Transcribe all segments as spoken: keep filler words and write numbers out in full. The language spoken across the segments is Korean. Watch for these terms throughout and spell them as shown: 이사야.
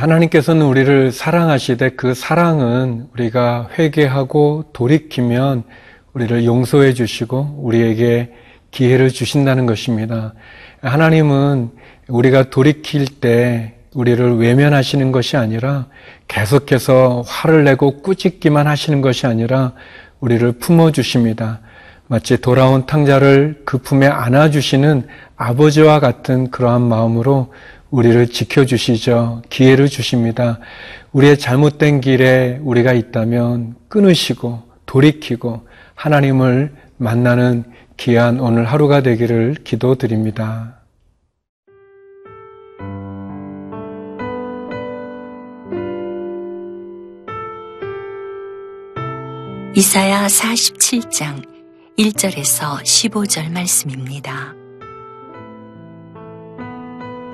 하나님께서는 우리를 사랑하시되 그 사랑은 우리가 회개하고 돌이키면 우리를 용서해 주시고 우리에게 기회를 주신다는 것입니다. 하나님은 우리가 돌이킬 때 우리를 외면하시는 것이 아니라 계속해서 화를 내고 꾸짖기만 하시는 것이 아니라 우리를 품어주십니다. 마치 돌아온 탕자를 그 품에 안아주시는 아버지와 같은 그러한 마음으로 우리를 지켜주시죠. 기회를 주십니다. 우리의 잘못된 길에 우리가 있다면 끊으시고 돌이키고 하나님을 만나는 귀한 오늘 하루가 되기를 기도드립니다. 이사야 사십칠 장 일 절에서 십오 절 말씀입니다.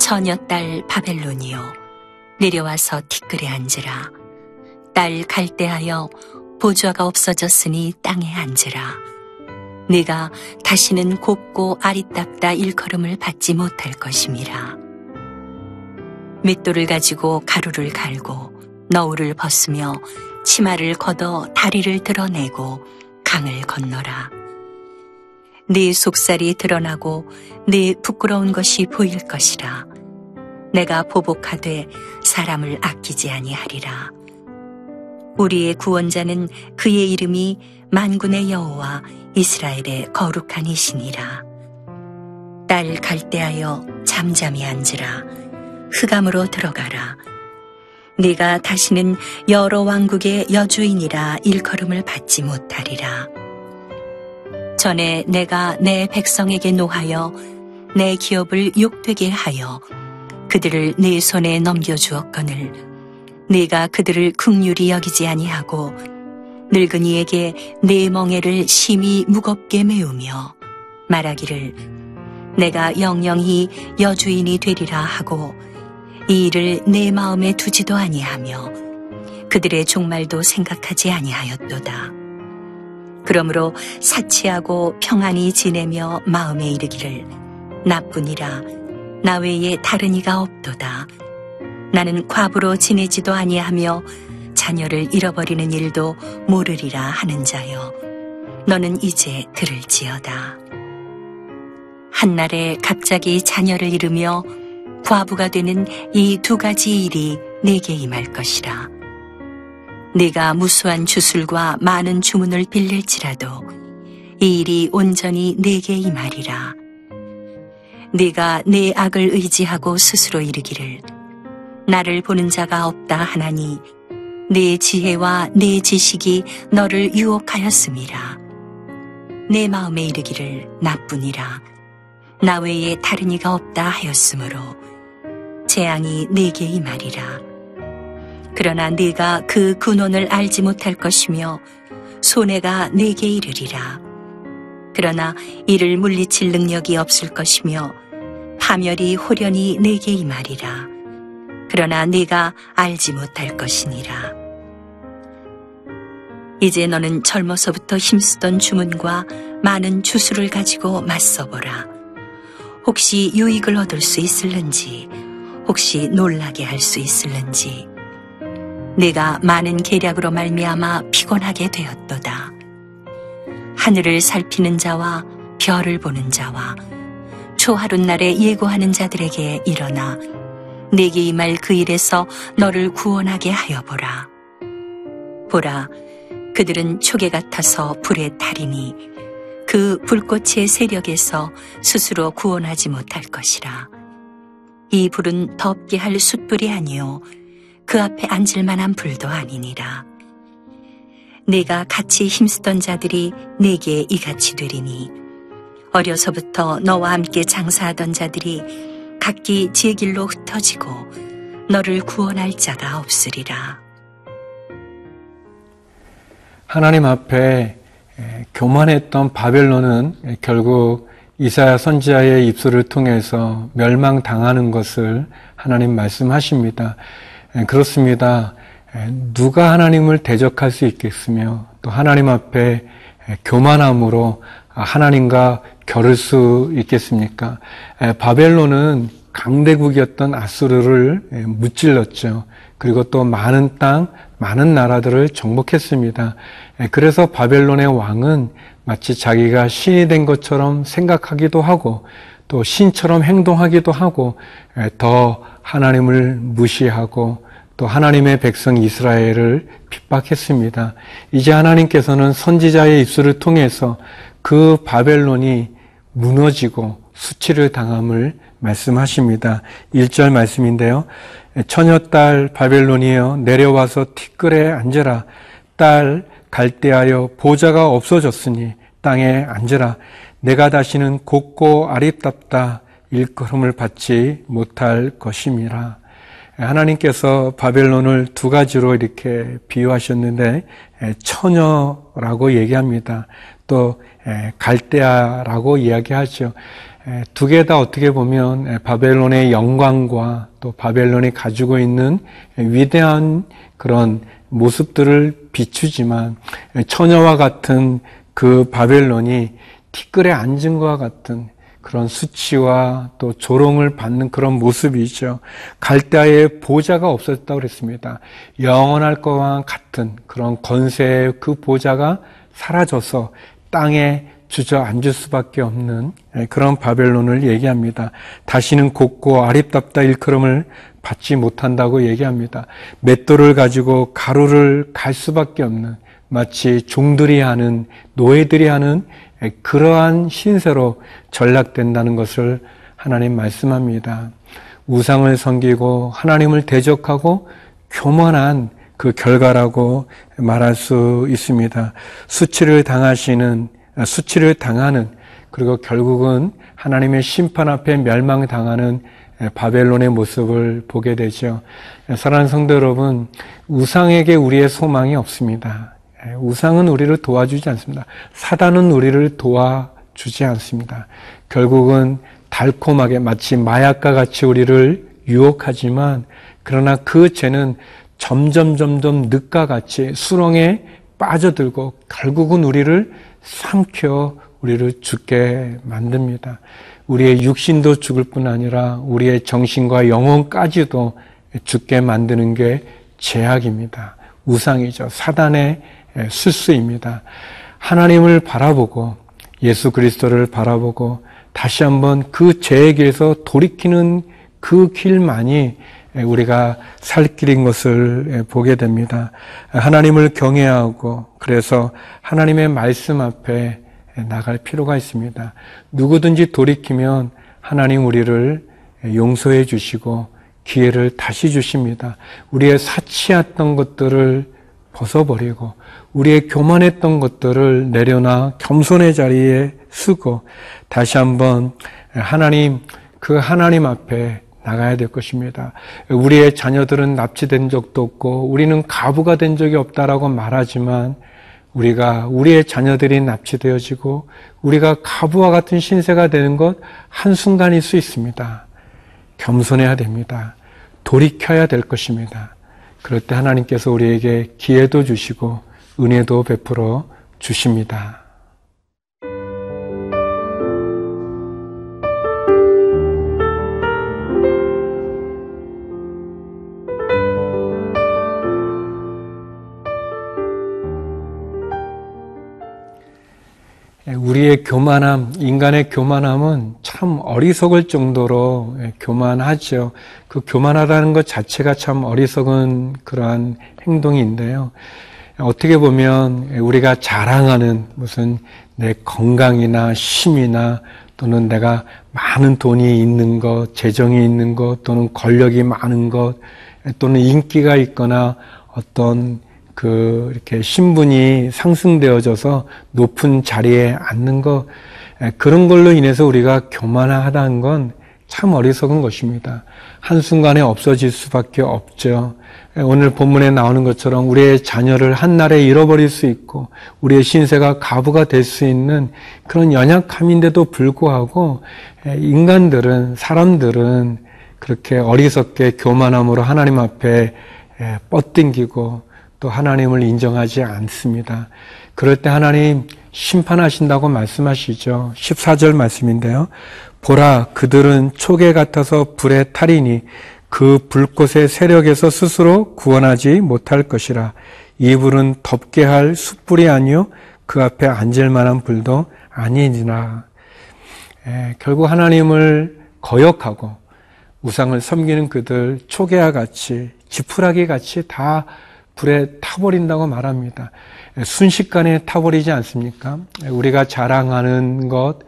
처녀 딸 바벨론이여, 내려와서 티끌에 앉으라. 딸 갈대하여 보좌가 없어졌으니 땅에 앉으라. 네가 다시는 곱고 아리따다 일컬음을 받지 못할 것임이라. 맷돌을 가지고 가루를 갈고 너울을 벗으며 치마를 걷어 다리를 드러내고 강을 건너라. 네 속살이 드러나고 네 부끄러운 것이 보일 것이라. 내가 보복하되 사람을 아끼지 아니하리라. 우리의 구원자는 그의 이름이 만군의 여호와 이스라엘의 거룩한 이시니라. 딸 갈대하여 잠잠히 앉으라. 흑암으로 들어가라. 네가 다시는 여러 왕국의 여주인이라 일컬음을 받지 못하리라. 전에 내가 내 백성에게 노하여 내 기업을 욕되게 하여 그들을 내 손에 넘겨주었거늘 네가 그들을 긍휼히 여기지 아니하고 늙은이에게 내 멍에를 심히 무겁게 메우며 말하기를 내가 영영히 여주인이 되리라 하고 이 일을 내 마음에 두지도 아니하며 그들의 종말도 생각하지 아니하였도다. 그러므로 사치하고 평안히 지내며 마음에 이르기를 나뿐이라 나 외에 다른 이가 없도다. 나는 과부로 지내지도 아니하며 자녀를 잃어버리는 일도 모르리라 하는 자여, 너는 이제 들을지어다. 한날에 갑자기 자녀를 잃으며 과부가 되는 이 두 가지 일이 내게 임할 것이라. 네가 무수한 주술과 많은 주문을 빌릴지라도 이 일이 온전히 네게 임하리라. 네가 네 악을 의지하고 스스로 이르기를 나를 보는 자가 없다 하나니 네 지혜와 네 지식이 너를 유혹하였음이라. 내 마음에 이르기를 나뿐이라 나 외에 다른 이가 없다 하였으므로 재앙이 네게 임하리라. 그러나 네가 그 근원을 알지 못할 것이며 손해가 네게 이르리라. 그러나 이를 물리칠 능력이 없을 것이며 파멸이 호련히 네게 임하리라. 그러나 네가 알지 못할 것이니라. 이제 너는 젊어서부터 힘쓰던 주문과 많은 주술을 가지고 맞서보라. 혹시 유익을 얻을 수 있을는지, 혹시 놀라게 할 수 있을는지. 네가 많은 계략으로 말미암아 피곤하게 되었도다. 하늘을 살피는 자와 별을 보는 자와 초하룻날에 예고하는 자들에게 일어나 네게 임할 그 일에서 너를 구원하게 하여 보라. 보라, 그들은 초계 같아서 불에 타리니 그 불꽃의 세력에서 스스로 구원하지 못할 것이라. 이 불은 덥게 할 숯불이 아니요 그 앞에 앉을 만한 불도 아니니라. 내가 같이 힘쓰던 자들이 내게 이같이 되리니 어려서부터 너와 함께 장사하던 자들이 각기 제 길로 흩어지고 너를 구원할 자가 없으리라. 하나님 앞에 교만했던 바벨론은 결국 이사야 선지자의 입술을 통해서 멸망당하는 것을 하나님 말씀하십니다. 그렇습니다. 누가 하나님을 대적할 수 있겠으며 또 하나님 앞에 교만함으로 하나님과 겨룰 수 있겠습니까? 바벨론은 강대국이었던 아수르를 무찔렀죠. 그리고 또 많은 땅, 많은 나라들을 정복했습니다. 그래서 바벨론의 왕은 마치 자기가 신이 된 것처럼 생각하기도 하고 또 신처럼 행동하기도 하고 더 하나님을 무시하고 또 하나님의 백성 이스라엘을 핍박했습니다. 이제 하나님께서는 선지자의 입술을 통해서 그 바벨론이 무너지고 수치를 당함을 말씀하십니다. 일 절 말씀인데요. 처녀딸 바벨론이여 내려와서 티끌에 앉으라. 딸 갈대하여 보좌가 없어졌으니 땅에 앉으라. 내가 다시는 곱고 아립답다. 일컬음을 받지 못할 것임이라. 하나님께서 바벨론을 두 가지로 이렇게 비유하셨는데 처녀라고 얘기합니다. 또 갈대아라고 이야기하죠. 두 개 다 어떻게 보면 바벨론의 영광과 또 바벨론이 가지고 있는 위대한 그런 모습들을 비추지만 처녀와 같은 그 바벨론이 티끌에 앉은 것과 같은 그런 수치와 또 조롱을 받는 그런 모습이죠. 갈대아의 보좌가 없어졌다고 그랬습니다. 영원할 것과 같은 그런 권세의 그 보좌가 사라져서 땅에 주저앉을 수밖에 없는 그런 바벨론을 얘기합니다. 다시는 곱고 아립답다 일컬음을 받지 못한다고 얘기합니다. 맷돌을 가지고 가루를 갈 수밖에 없는 마치 종들이 하는 노예들이 하는 그러한 신세로 전락된다는 것을 하나님 말씀합니다. 우상을 섬기고 하나님을 대적하고 교만한 그 결과라고 말할 수 있습니다. 수치를 당하시는 수치를 당하는 그리고 결국은 하나님의 심판 앞에 멸망당하는 바벨론의 모습을 보게 되죠. 사랑하는 성도 여러분, 우상에게 우리의 소망이 없습니다. 우상은 우리를 도와주지 않습니다. 사단은 우리를 도와주지 않습니다. 결국은 달콤하게 마치 마약과 같이 우리를 유혹하지만 그러나 그 죄는 점점 점점 늪과 같이 수렁에 빠져들고 결국은 우리를 삼켜 우리를 죽게 만듭니다. 우리의 육신도 죽을 뿐 아니라 우리의 정신과 영혼까지도 죽게 만드는 게 죄악입니다. 우상이죠. 사단의 술수입니다. 하나님을 바라보고 예수 그리스도를 바라보고 다시 한번 그 죄의 길에서 돌이키는 그 길만이 우리가 살 길인 것을 보게 됩니다. 하나님을 경외하고 그래서 하나님의 말씀 앞에 나갈 필요가 있습니다. 누구든지 돌이키면 하나님 우리를 용서해 주시고 기회를 다시 주십니다. 우리의 사치했던 것들을 벗어버리고 우리의 교만했던 것들을 내려놔 겸손의 자리에 쓰고 다시 한번 하나님, 그 하나님 앞에 나가야 될 것입니다. 우리의 자녀들은 납치된 적도 없고 우리는 가부가 된 적이 없다라고 말하지만 우리가 우리의 자녀들이 납치되어지고 우리가 가부와 같은 신세가 되는 것 한순간일 수 있습니다. 겸손해야 됩니다. 돌이켜야 될 것입니다. 그럴 때 하나님께서 우리에게 기회도 주시고 은혜도 베풀어 주십니다. 우리의 교만함, 인간의 교만함은 참 어리석을 정도로 교만하죠. 그 교만하다는 것 자체가 참 어리석은 그러한 행동인데요. 어떻게 보면 우리가 자랑하는 무슨 내 건강이나 힘이나 또는 내가 많은 돈이 있는 것, 재정이 있는 것, 또는 권력이 많은 것, 또는 인기가 있거나 어떤 그, 이렇게 신분이 상승되어져서 높은 자리에 앉는 것, 그런 걸로 인해서 우리가 교만하다는 건 참 어리석은 것입니다. 한순간에 없어질 수밖에 없죠. 오늘 본문에 나오는 것처럼 우리의 자녀를 한날에 잃어버릴 수 있고 우리의 신세가 가부가 될 수 있는 그런 연약함인데도 불구하고 인간들은, 사람들은 그렇게 어리석게 교만함으로 하나님 앞에 뻗댕기고 또 하나님을 인정하지 않습니다. 그럴 때 하나님 심판하신다고 말씀하시죠. 십사 절 말씀인데요. 보라, 그들은 촉에 같아서 불에 타리니 그 불꽃의 세력에서 스스로 구원하지 못할 것이라. 이 불은 덮게 할 숯불이 아니요 그 앞에 앉을 만한 불도 아니니라. 에, 결국 하나님을 거역하고 우상을 섬기는 그들, 촉에와 같이 지푸라기 같이 다 불에 타버린다고 말합니다. 순식간에 타버리지 않습니까? 우리가 자랑하는 것,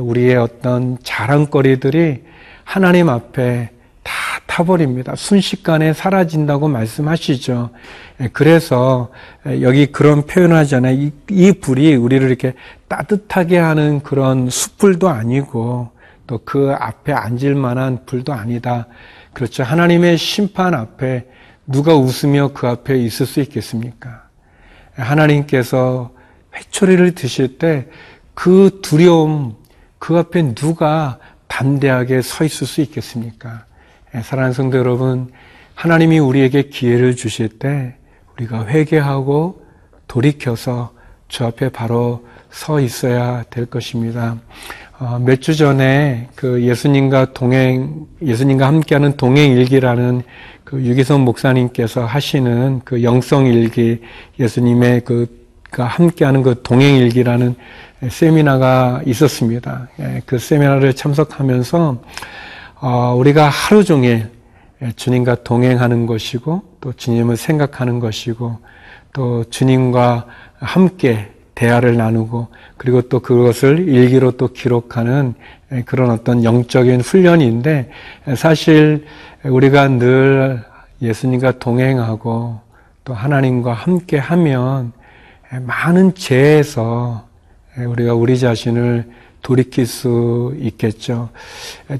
우리의 어떤 자랑거리들이 하나님 앞에 다 타버립니다. 순식간에 사라진다고 말씀하시죠. 그래서 여기 그런 표현하잖아요. 이 불이 우리를 이렇게 따뜻하게 하는 그런 숯불도 아니고 또 그 앞에 앉을 만한 불도 아니다. 그렇죠. 하나님의 심판 앞에 누가 웃으며 그 앞에 있을 수 있겠습니까? 하나님께서 회초리를 드실 때 그 두려움, 그 앞에 누가 담대하게 서 있을 수 있겠습니까? 사랑하는 성도 여러분, 하나님이 우리에게 기회를 주실 때 우리가 회개하고 돌이켜서 주 앞에 바로 서 있어야 될 것입니다. 어, 몇 주 전에 그 예수님과 동행, 예수님과 함께하는 동행일기라는 그 유기성 목사님께서 하시는 그 영성일기, 예수님의 그, 그 함께하는 그 동행일기라는 세미나가 있었습니다. 그 세미나를 참석하면서 어, 우리가 하루 종일 주님과 동행하는 것이고 또 주님을 생각하는 것이고 또 주님과 함께 대화를 나누고 그리고 또 그것을 일기로 또 기록하는 그런 어떤 영적인 훈련인데, 사실 우리가 늘 예수님과 동행하고 또 하나님과 함께 하면 많은 죄에서 우리가 우리 자신을 돌이킬 수 있겠죠.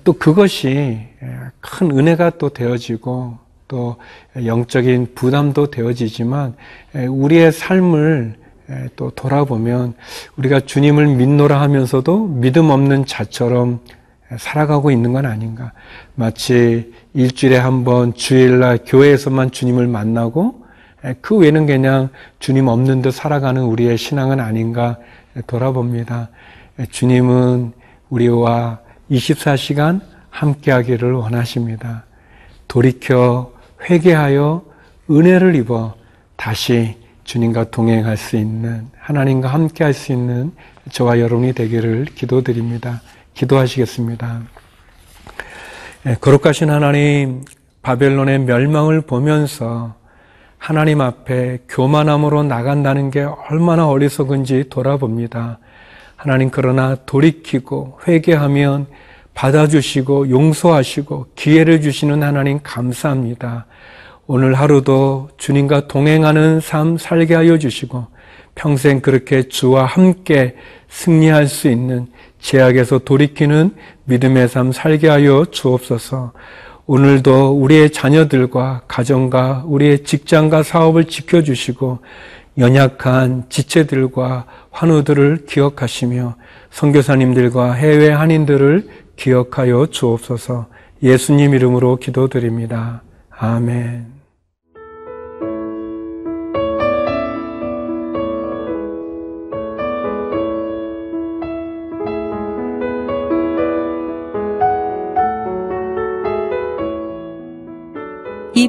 또 그것이 큰 은혜가 또 되어지고 또 영적인 부담도 되어지지만 우리의 삶을 또 돌아보면 우리가 주님을 믿노라 하면서도 믿음 없는 자처럼 살아가고 있는 건 아닌가. 마치 일주일에 한 번 주일날 교회에서만 주님을 만나고 그 외에는 그냥 주님 없는 듯 살아가는 우리의 신앙은 아닌가 돌아봅니다. 주님은 우리와 이십사 시간 함께하기를 원하십니다. 돌이켜 회개하여 은혜를 입어 다시 주님과 동행할 수 있는, 하나님과 함께 할 수 있는 저와 여러분이 되기를 기도드립니다. 기도하시겠습니다. 거룩하신 하나님, 바벨론의 멸망을 보면서 하나님 앞에 교만함으로 나간다는 게 얼마나 어리석은지 돌아봅니다. 하나님, 그러나 돌이키고 회개하면 받아주시고 용서하시고 기회를 주시는 하나님 감사합니다. 오늘 하루도 주님과 동행하는 삶 살게 하여 주시고 평생 그렇게 주와 함께 승리할 수 있는, 제약에서 돌이키는 믿음의 삶 살게 하여 주옵소서. 오늘도 우리의 자녀들과 가정과 우리의 직장과 사업을 지켜주시고 연약한 지체들과 환우들을 기억하시며 선교사님들과 해외 한인들을 기억하여 주옵소서. 예수님 이름으로 기도드립니다. 아멘. 이